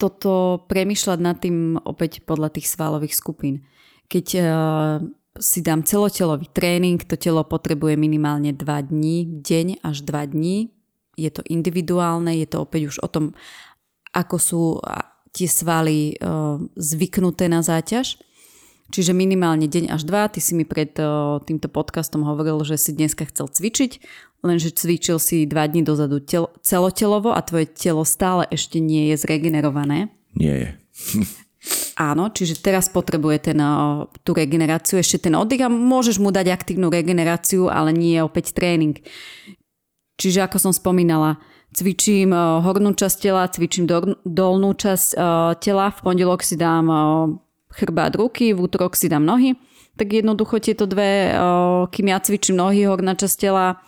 toto premýšľať nad tým opäť podľa tých svalových skupín. Keď e, si dám celotelový tréning, to telo potrebuje minimálne dva dní, deň až dva dní. Je to individuálne, je to opäť už o tom, ako sú tie svaly zvyknuté na záťaž. Čiže minimálne deň až dva. Ty si mi pred týmto podcastom hovoril, že si dneska chcel cvičiť, lenže cvičil si dva dní dozadu tel- celotelovo a tvoje telo stále ešte nie je zregenerované. Nie je. Áno, čiže teraz potrebuje ten, tú regeneráciu, ešte ten oddych a môžeš mu dať aktívnu regeneráciu, ale nie opäť tréning. Čiže ako som spomínala, cvičím hornú časť tela, cvičím dolnú časť tela, v pondelok si dám chrbát ruky, v útorok si dám nohy. Tak jednoducho tieto dve, kým ja cvičím nohy, horná časť tela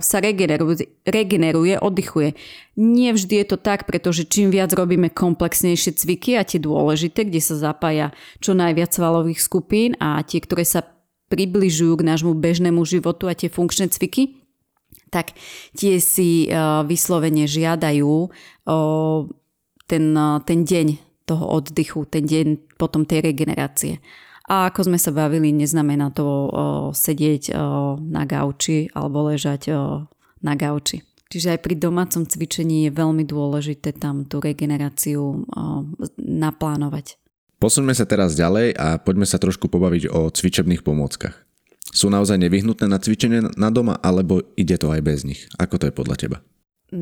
sa regeneruje, regeneruje, oddychuje. Nie vždy je to tak, pretože čím viac robíme komplexnejšie cviky a tie dôležité, kde sa zapája čo najviac svalových skupín a tie, ktoré sa približujú k nášmu bežnému životu a tie funkčné cviky, tak tie si vyslovene žiadajú ten, ten deň toho oddychu, ten deň potom tej regenerácie. A ako sme sa bavili, neznamená to sedieť na gauči alebo ležať na gauči. Čiže aj pri domácom cvičení je veľmi dôležité tam tú regeneráciu naplánovať. Posuňme sa teraz ďalej a poďme sa trošku pobaviť o cvičebných pomôckach. Sú naozaj nevyhnutné na cvičenie na doma, alebo ide to aj bez nich? Ako to je podľa teba?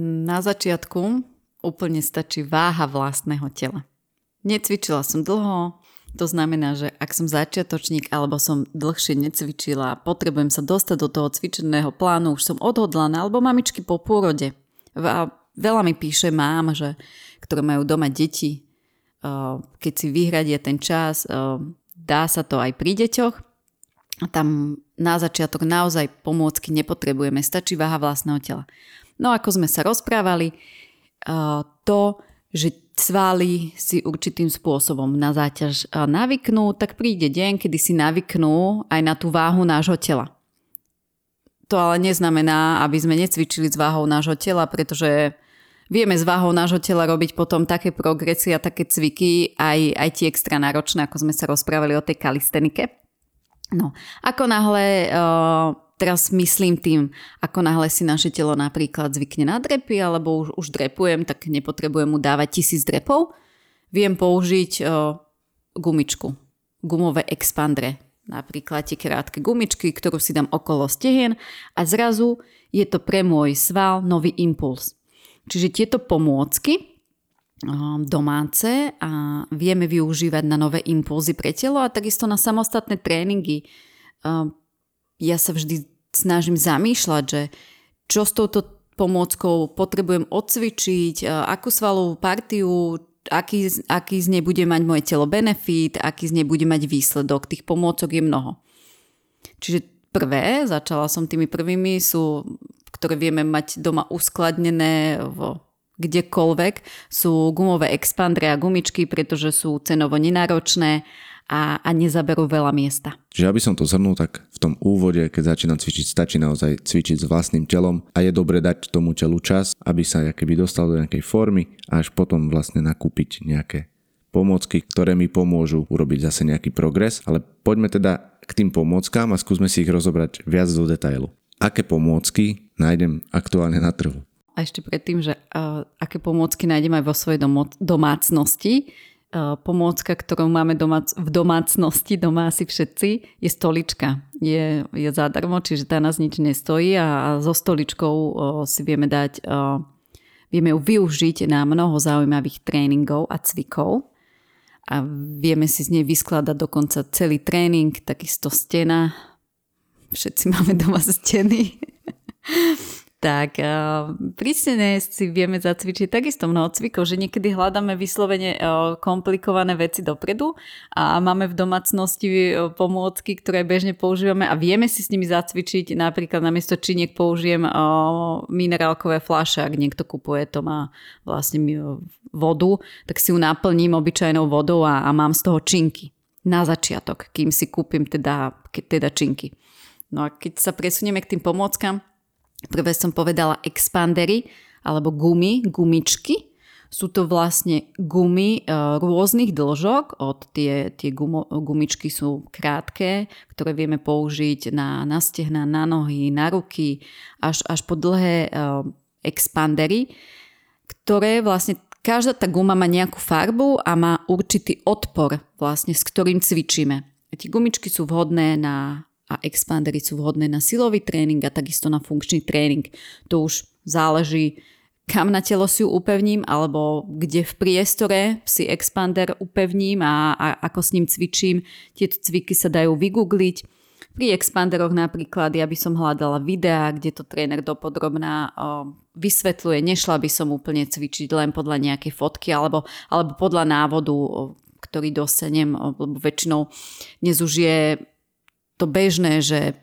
Na začiatku úplne stačí váha vlastného tela. Necvičila som dlho, to znamená, že ak som začiatočník alebo som dlhšie necvičila a potrebujem sa dostať do toho cvičeného plánu, už som odhodlaná, alebo mamičky po pôrode. Veľa mi píše mám, že, ktoré majú doma deti, keď si vyhradia ten čas, dá sa to aj pri deťoch. A tam na začiatok naozaj pomôcky nepotrebujeme, stačí váha vlastného tela. No ako sme sa rozprávali, to, že svaly si určitým spôsobom na záťaž navyknú, tak príde deň, kedy si navyknú aj na tú váhu nášho tela. To ale neznamená, aby sme necvičili s váhou nášho tela, pretože vieme s váhou nášho tela robiť potom také progresie a také cviky, aj, aj tie extra náročné, ako sme sa rozprávali o tej kalistenike. No, ako náhle uh, Teraz myslím tým, ako náhle si naše telo napríklad zvykne na drepy, alebo už, už drepujem, tak nepotrebujem mu dávať tisíc drepov. Viem použiť o, gumičku, gumové expandre. Napríklad tie krátke gumičky, ktorú si dám okolo stehien a zrazu je to pre môj sval nový impuls. Čiže tieto pomôcky domáce a vieme využívať na nové impulzy pre telo a takisto na samostatné tréningy. Ja sa vždy snažím zamýšľať, že čo s touto pomôckou potrebujem odcvičiť, akú svalovú partiu, aký, aký z nej bude mať moje telo benefit, aký z nej bude mať výsledok. Tých pomôcok je mnoho. Čiže prvé, začala som tými prvými, sú, ktoré vieme mať doma uskladnené vo kdekoľvek, sú gumové expandre a gumičky, pretože sú cenovo nenáročné a, a nezaberú veľa miesta. Čiže aby som to zhrnul, tak v tom úvode, keď začínam cvičiť, stačí naozaj cvičiť s vlastným telom a je dobre dať tomu telu čas, aby sa akoby dostal do nejakej formy a až potom vlastne nakúpiť nejaké pomôcky, ktoré mi pomôžu urobiť zase nejaký progres. Ale poďme teda k tým pomôckám a skúsme si ich rozobrať viac do detailu. Aké pomôcky nájdem aktuálne na trhu? A ešte predtým, že uh, aké pomôcky nájdem aj vo svojej domo- domácnosti. Uh, pomôcka, ktorú máme domác- v domácnosti, doma asi všetci, je stolička. Je, je zadarmo, čiže tá nás nič nestojí a, a so stoličkou uh, si vieme dať, uh, vieme ju využiť na mnoho zaujímavých tréningov a cvikov. A vieme si z nej vyskladať dokonca celý tréning, takisto stena. Všetci máme doma steny. Tak pri stene si vieme zacvičiť takisto mnoho cvikov, že niekedy hľadáme vyslovene komplikované veci dopredu a máme v domácnosti pomôcky, ktoré bežne používame a vieme si s nimi zacvičiť. Napríklad namiesto činiek použijem minerálkové fľaše, ak niekto kupuje, to má vlastne vodu, tak si ju naplním obyčajnou vodou a, a mám z toho činky na začiatok, kým si kúpim teda, teda činky. No a keď sa presunieme k tým pomôckam, prvé som povedala expandery alebo gumy, gumičky. Sú to vlastne gumy rôznych dĺžok. Od tie, tie gumo, gumičky sú krátke, ktoré vieme použiť na, na stehná, na nohy, na ruky, až, až po dlhé expandery, ktoré vlastne každá tá guma má nejakú farbu a má určitý odpor, vlastne, s ktorým cvičíme. A tie gumičky sú vhodné na... a expandery sú vhodné na silový tréning a takisto na funkčný tréning. To už záleží, kam na telo si ju upevním, alebo kde v priestore si expander upevním a, a ako s ním cvičím. Tieto cviky sa dajú vygoogliť. Pri expanderoch napríklad ja by som hľadala videá, kde to tréner dopodrobná vysvetľuje. Nešla by som úplne cvičiť len podľa nejakej fotky alebo, alebo podľa návodu, ktorý dostanem, lebo väčšinou dnes už je to bežné, že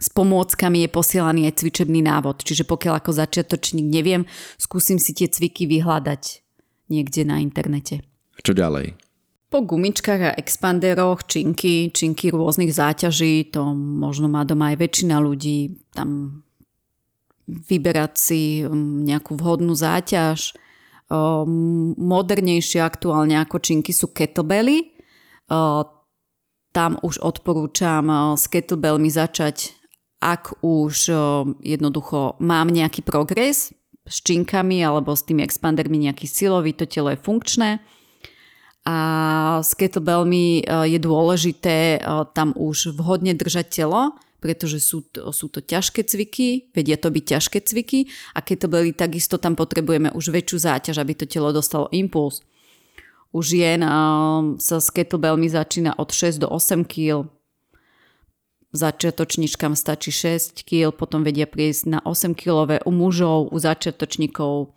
s pomôckami je posielaný aj cvičebný návod. Čiže pokiaľ ako začiatočník neviem, skúsim si tie cviky vyhľadať niekde na internete. A čo ďalej? Po gumičkách a expanderoch, činky, činky rôznych záťaží, to možno má doma aj väčšina ľudí. Tam vyberať si nejakú vhodnú záťaž. Modernejšie aktuálne ako činky sú kettlebelly. Tam už odporúčam s kettlebellmi začať, ak už jednoducho mám nejaký progres s činkami alebo s tými expandermi nejaký silový, to telo je funkčné. A s kettlebellmi je dôležité tam už vhodne držať telo, pretože sú to, sú to ťažké cviky, vedia to byť ťažké cviky a kettlebelly takisto tam potrebujeme už väčšiu záťaž, aby to telo dostalo impuls. U žien sa s kettlebellmi začína od šesť do osem kíl. Začiatočníčkam stačí šesť kíl, potom vedia prísť na osem kilové. U mužov, u začiatočníkov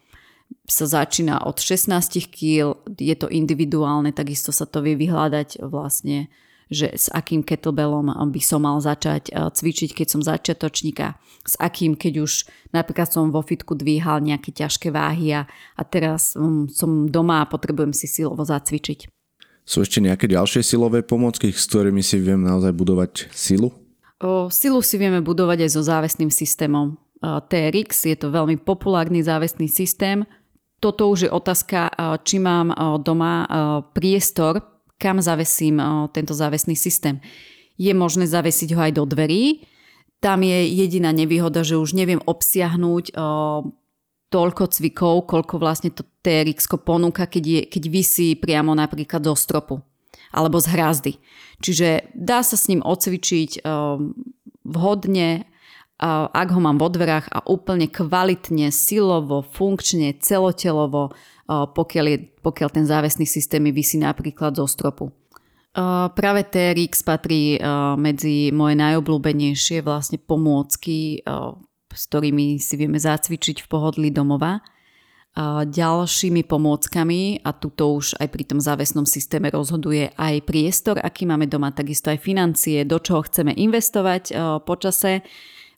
sa začína od šestnásť kíl. Je to individuálne, takisto sa to vie vyhľadať vlastne, že s akým kettlebellom by som mal začať cvičiť, keď som začiatočníka. S akým, keď už napríklad som vo fitku dvíhal nejaké ťažké váhy a, a teraz um, som doma a potrebujem si silovo zacvičiť. Sú ešte nejaké ďalšie silové pomôcky, s ktorými si viem naozaj budovať silu? O, silu si vieme budovať aj so závesným systémom. té er iks je to veľmi populárny závesný systém. Toto už je otázka, či mám doma priestor, kam zavesím tento závesný systém. Je možné zavesiť ho aj do dverí. Tam je jediná nevýhoda, že už neviem obsiahnuť o, toľko cvikov, koľko vlastne to té er iks ko ponúka, keď, je, keď visí priamo napríklad zo stropu alebo z hrázdy. Čiže dá sa s ním ocvičiť o, vhodne, a, ak ho mám vo dverách a úplne kvalitne, silovo, funkčne, celotelovo, o, pokiaľ, je, pokiaľ ten závesný systém je visí napríklad zo stropu. Uh, práve té er iks patrí uh, medzi moje najobľúbenejšie vlastne pomôcky, uh, s ktorými si vieme zacvičiť v pohodlí domova. Uh, ďalšími pomôckami, a tuto už aj pri tom závesnom systéme rozhoduje aj priestor, aký máme doma, takisto aj financie, do čoho chceme investovať uh, počase.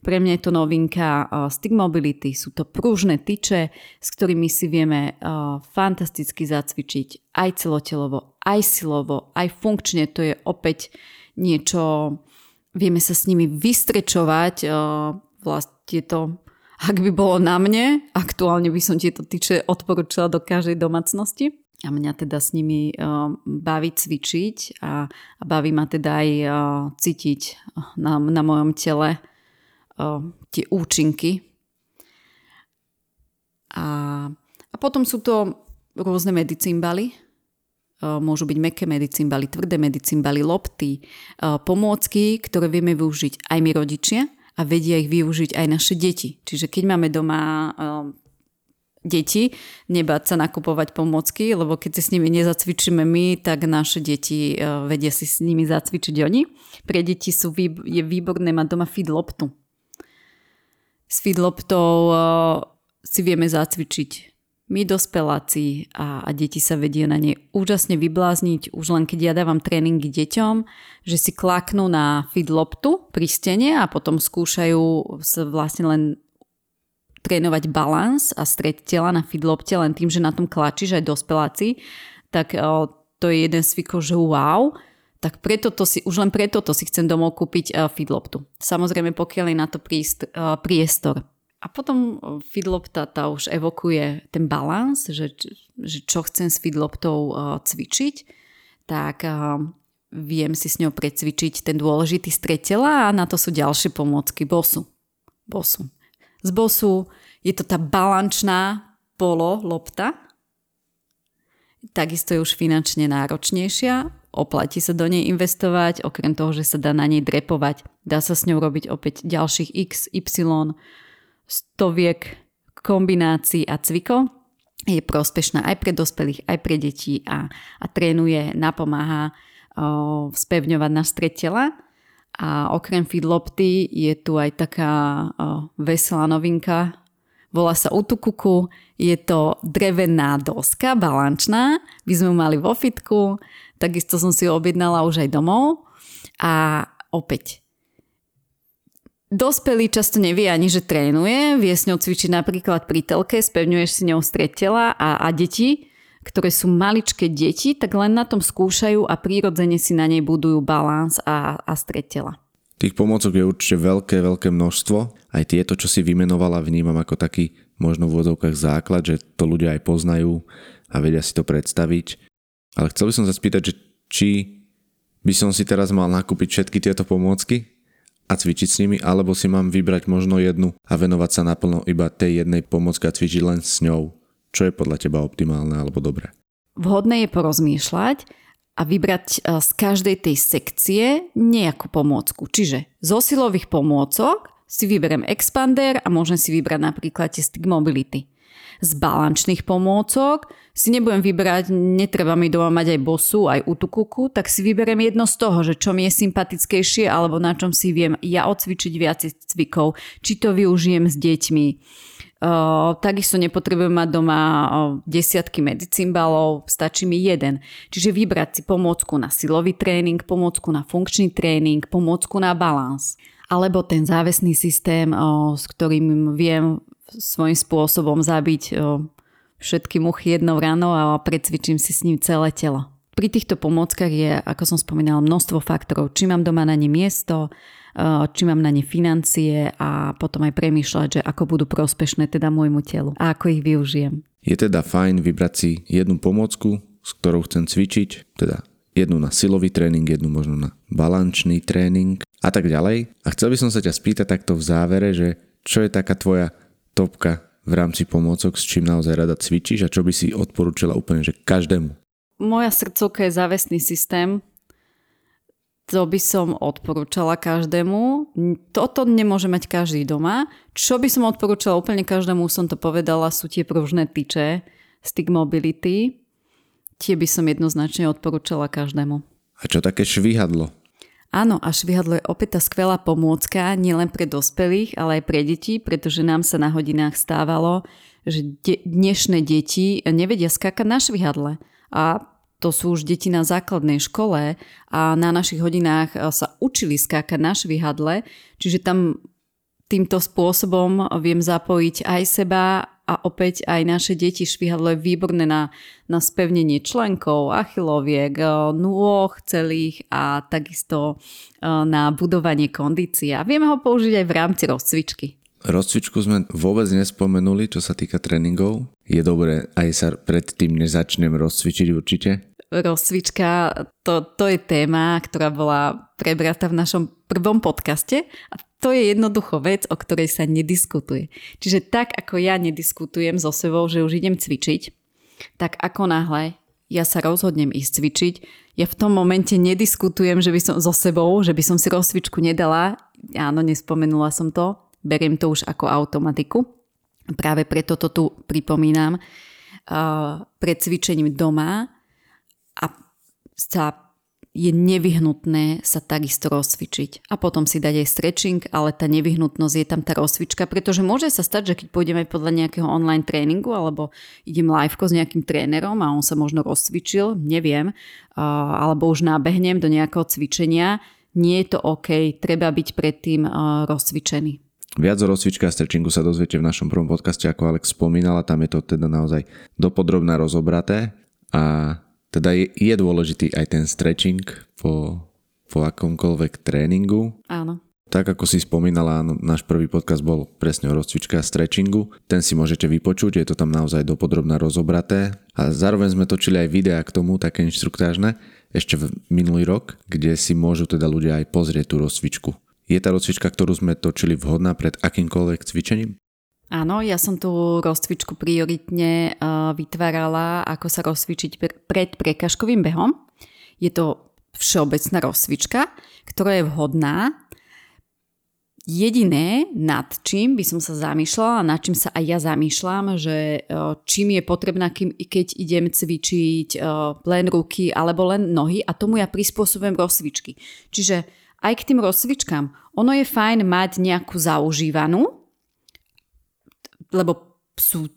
Pre mňa je to novinka uh, Stick Mobility, sú to pružné tyče, s ktorými si vieme uh, fantasticky zacvičiť aj celotelovo, aj silovo, aj funkčne. To je opäť niečo, vieme sa s nimi vystrečovať. Vlastne tieto, ak by bolo na mne, aktuálne by som tieto tyče odporúčala do každej domácnosti. A mňa teda s nimi baví cvičiť a baví ma teda aj cítiť na, na mojom tele tie účinky. A, a potom sú to rôzne medicimbaly. Môžu byť mäkké medicimbaly, tvrdé medicimbaly, lopty, pomôcky, ktoré vieme využiť aj my rodičia a vedia ich využiť aj naše deti. Čiže keď máme doma deti, nebáť sa nakupovať pomôcky, lebo keď si s nimi nezacvičíme my, tak naše deti vedia si s nimi zacvičiť oni. Pre deti sú, je výborné mať doma feed loptu. S feed loptou si vieme zacvičiť my dospeláci a, a deti sa vedia na nej úžasne vyblázniť. Už len keď ja dávam tréningy deťom, že si klaknú na feed loptu pri stene a potom skúšajú vlastne len trénovať balans a stred tela na feed lopte len tým, že na tom klačíš aj dospeláci, tak o, to je jeden cvikov, že wow, tak preto to si, už len preto to si chcem domov kúpiť o, feed loptu. Samozrejme, pokiaľ je na to príst, o, priestor. A potom feedlopta tá už evokuje ten balans, že, že čo chcem s feedloptou cvičiť, tak viem si s ňou precvičiť ten dôležitý stred tela a na to sú ďalšie pomôcky bosu. bosu. Z bosu je to tá balančná pololopta. Takisto je už finančne náročnejšia. Oplatí sa do nej investovať, okrem toho, že sa dá na nej drepovať. Dá sa s ňou robiť opäť ďalších X, Y, stoviek kombinácií a cvikov. Je prospešná aj pre dospelých, aj pre detí a, a trénuje, napomáha o, spevňovať náš stred tela. A okrem feedlopty je tu aj taká o, veselá novinka. Volá sa utukuku. Je to drevená doska, balančná. By sme mali vo fitku. Takisto som si ju objednala už aj domov. A opäť dospelý často nevie ani, že trénuje, vie s ňou cvičiť napríklad pri telke, spevňuješ si ňou stred tela a, a deti, ktoré sú maličké deti, tak len na tom skúšajú a prirodzene si na nej budujú balans a, a stred tela. Tých pomôcok je určite veľké, veľké množstvo. Aj tieto, čo si vymenovala, vnímam ako taký možno v úvodzovkách základ, že to ľudia aj poznajú a vedia si to predstaviť. Ale chcel by som sa spýtať, že či by som si teraz mal nakúpiť všetky tieto pomôcky a cvičiť s nimi, alebo si mám vybrať možno jednu a venovať sa naplno iba tej jednej pomôcke a cvičiť len s ňou. Čo je podľa teba optimálne alebo dobré? Vhodné je porozmýšľať a vybrať z každej tej sekcie nejakú pomôcku. Čiže zo silových pomôcok si vyberiem expander a môžem si vybrať napríklad Stick Mobility. Z balančných pomôcok si nebudem vyberať, netreba mi doma mať aj bosu, aj utukuku, tak si vyberiem jedno z toho, že čo mi je sympatickejšie alebo na čom si viem ja odcvičiť viac cvikov, či to využijem s deťmi. Uh, takisto nepotrebujem mať doma desiatky medicimbalov, stačí mi jeden. Čiže vybrať si pomôcku na silový tréning, pomôcku na funkčný tréning, pomôcku na balans. Alebo ten závesný systém, uh, s ktorým viem svojím spôsobom zabiť o, všetky muchy jednou ráno a precvičím si s ním celé telo. Pri týchto pomôckach je, ako som spomínala, množstvo faktorov. Či mám doma na ne miesto, o, či mám na ne financie a potom aj premýšľať, že ako budú prospešné teda môjmu telu a ako ich využijem. Je teda fajn vybrať si jednu pomôcku, s ktorou chcem cvičiť, teda jednu na silový tréning, jednu možno na balančný tréning a tak ďalej. A chcel by som sa ťa spýtať takto v závere, že čo je taká tvoja topka v rámci pomôcok, s čím naozaj rada cvičíš a čo by si odporúčila úplne, že každému? Moja srdcovka je závesný systém. To by som odporúčala každému. Toto nemôže mať každý doma. Čo by som odporúčala úplne každému, som to povedala, sú tie pružné tyče, Stick Mobility. Tie by som jednoznačne odporúčala každému. A čo také švihadlo? Áno, a švihadlo je opäť tá skvelá pomôcka, nielen pre dospelých, ale aj pre deti, pretože nám sa na hodinách stávalo, že de- dnešné deti nevedia skákať na švihadle. A to sú už deti na základnej škole a na našich hodinách sa učili skákať na švihadle, čiže tam týmto spôsobom viem zapojiť aj seba a opäť aj naše deti. Švihadlo je výborné na, na spevnenie členkov, achiloviek, nôh celých a takisto na budovanie kondície. A vieme ho použiť aj v rámci rozcvičky. Rozcvičku sme vôbec nespomenuli, čo sa týka tréningov. Je dobré aj sa predtým, než začnem rozcvičiť určite? Rozcvička, to, to je téma, ktorá bola prebratá v našom prvom podcaste a to je jednoducho vec, o ktorej sa nediskutuje. Čiže tak, ako ja nediskutujem so sebou, že už idem cvičiť, tak ako náhle ja sa rozhodnem ísť cvičiť, ja v tom momente nediskutujem, že by som so sebou, že by som si rozcvičku nedala. Áno, nespomenula som to. Beriem to už ako automatiku. Práve preto to tu pripomínam uh, pred cvičením doma a sa je nevyhnutné sa takisto rozcvičiť. A potom si dať aj stretching, ale tá nevyhnutnosť je tam tá rozcvička, pretože môže sa stať, že keď pôjdeme podľa nejakého online tréningu alebo idem liveko s nejakým trénerom a on sa možno rozcvičil, neviem, uh, alebo už nábehnem do nejakého cvičenia, nie je to OK, treba byť predtým uh, rozcvičený. Viac o rozcvičke a stretchingu sa dozviete v našom prvom podcaste, ako Alex spomínala, tam je to teda naozaj dopodrobná rozobraté a teda je, je dôležitý aj ten stretching po, po akomkoľvek tréningu. Áno. Tak ako si spomínala, áno, náš prvý podcast bol presne o rozcvičke a stretchingu, ten si môžete vypočuť, je to tam naozaj dopodrobná rozobraté a zároveň sme točili aj videá k tomu, také inštruktážne, ešte v minulý rok, kde si môžu teda ľudia aj pozrieť tú rozcvičku. Je tá rozcvička, ktorú sme točili, vhodná pred akýmkoľvek cvičením? Áno, ja som tú rozcvičku prioritne vytvárala, ako sa rozcvičiť pred prekažkovým behom. Je to všeobecná rozcvička, ktorá je vhodná. Jediné, nad čím by som sa zamýšľala, nad čím sa aj ja zamýšľam, že čím je potrebná, keď idem cvičiť len ruky alebo len nohy a tomu ja prispôsobujem rozcvičky. Čiže aj k tým rozcvičkám. Ono je fajn mať nejakú zaužívanú, lebo sú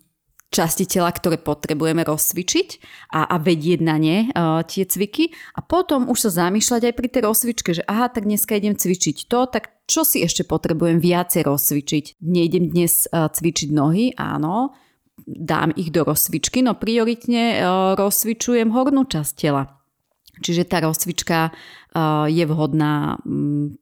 časti tela, ktoré potrebujeme rozcvičiť a, a vedieť na ne e, tie cviky. A potom už sa zamýšľať aj pri tej rozcvičke, že aha, tak dneska idem cvičiť to, tak čo si ešte potrebujem viacej rozcvičiť? Nejdem dnes e, cvičiť nohy, áno, dám ich do rozcvičky, no prioritne e, rozcvičujem hornú časť tela. Čiže tá rozcvička je vhodná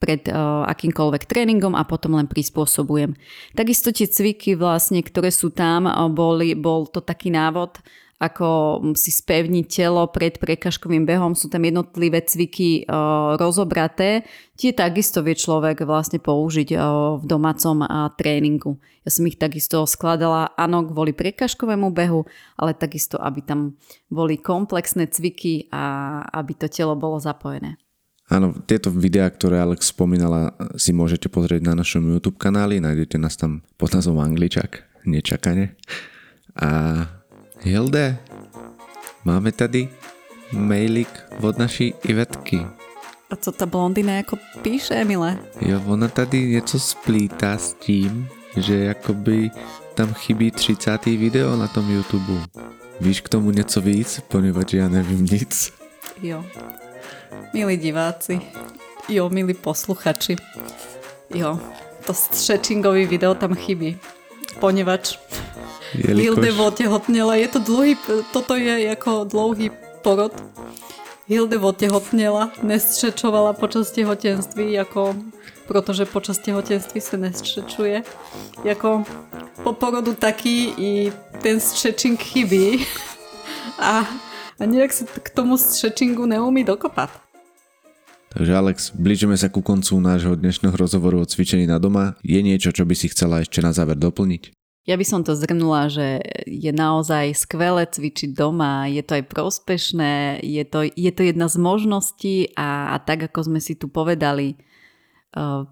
pred akýmkoľvek tréningom a potom len prispôsobujem. Takisto tie cviky, vlastne, ktoré sú tam, boli, bol to taký návod, ako si spevniť telo pred prekažkovým behom. Sú tam jednotlivé cviky rozobraté. Tie takisto vie človek vlastne použiť v domácom tréningu. Ja som ich takisto skladala, áno, kvôli prekažkovému behu, ale takisto, aby tam boli komplexné cviky a aby to telo bolo zapojené. Áno, tieto videá, ktoré Alex spomínala, si môžete pozrieť na našom YouTube kanáli. Nájdete nás tam pod názvom Angličak, nečakane. A Hilde, máme tady mailík od naší Ivetky. A co ta blondina jako píše, milé? Jo, ona tady něco splítá s tím, že jakoby tam chybí třicáté video na tom YouTube. Víš k tomu něco víc, poněvadž já nevím nic. Jo, milí diváci, jo, milí posluchači, jo, to stretchingový video tam chybí, poněvadž Hilde otehotnela, je to dlhý, toto je ako dlouhý porod. Hilde otehotnela, nestřečovala počas tehotenství, jako, protože počas tehotenství se nestřečuje. Jako po porodu taky i ten stretching chybí. A a nejak sa k tomu stretchingu neumí dokopať. Takže Alex, blížime sa ku koncu nášho dnešného rozhovoru o cvičení na doma. Je niečo, čo by si chcela ešte na záver doplniť? Ja by som to zhrnula, že je naozaj skvelé cvičiť doma, je to aj prospešné, je to, je to jedna z možností a, a tak, ako sme si tu povedali, uh,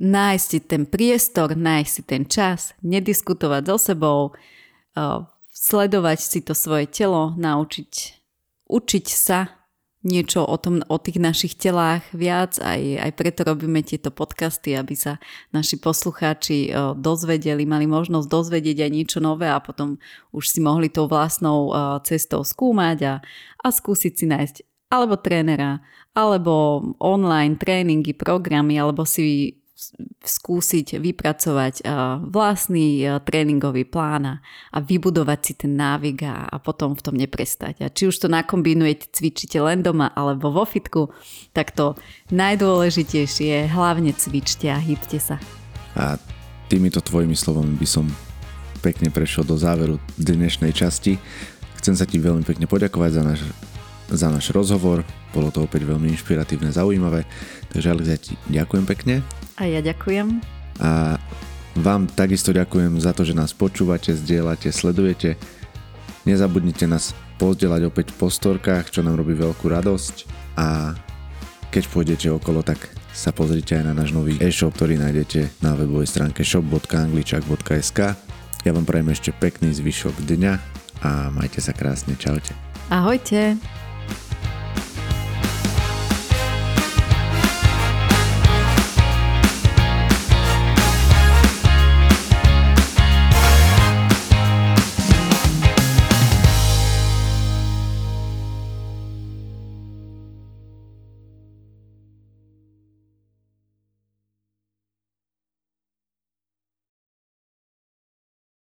nájsť si ten priestor, nájsť si ten čas, nediskutovať so sebou, uh, sledovať si to svoje telo, naučiť, učiť sa niečo o tom, o tých našich telách viac, aj, aj preto robíme tieto podcasty, aby sa naši poslucháči uh, dozvedeli, mali možnosť dozvedieť aj niečo nové a potom už si mohli tou vlastnou uh, cestou skúmať a, a skúsiť si nájsť alebo trénera, alebo online tréningy, programy, alebo si skúsiť vypracovať vlastný tréningový plán a vybudovať si ten návyk a potom v tom neprestať. A či už to nakombinujete, cvičíte len doma alebo vo fitku, tak to najdôležitejšie je hlavne cvičte a hýbte sa. A týmito tvojimi slovami by som pekne prešiel do záveru dnešnej časti. Chcem sa ti veľmi pekne poďakovať za náš za náš rozhovor. Bolo to opäť veľmi inšpiratívne, zaujímavé. Takže Alex, ja ti ďakujem pekne. A ja ďakujem. A vám takisto ďakujem za to, že nás počúvate, zdieľate, sledujete. Nezabudnite nás pozdieľať opäť po storkách, čo nám robí veľkú radosť. A keď pôjdete okolo, tak sa pozrite aj na náš nový e-shop, ktorý nájdete na webovej stránke shop bodka angličak bodka es ká. Ja vám prajem ešte pekný zvyšok dňa a majte sa krásne. Čaute. Ahojte.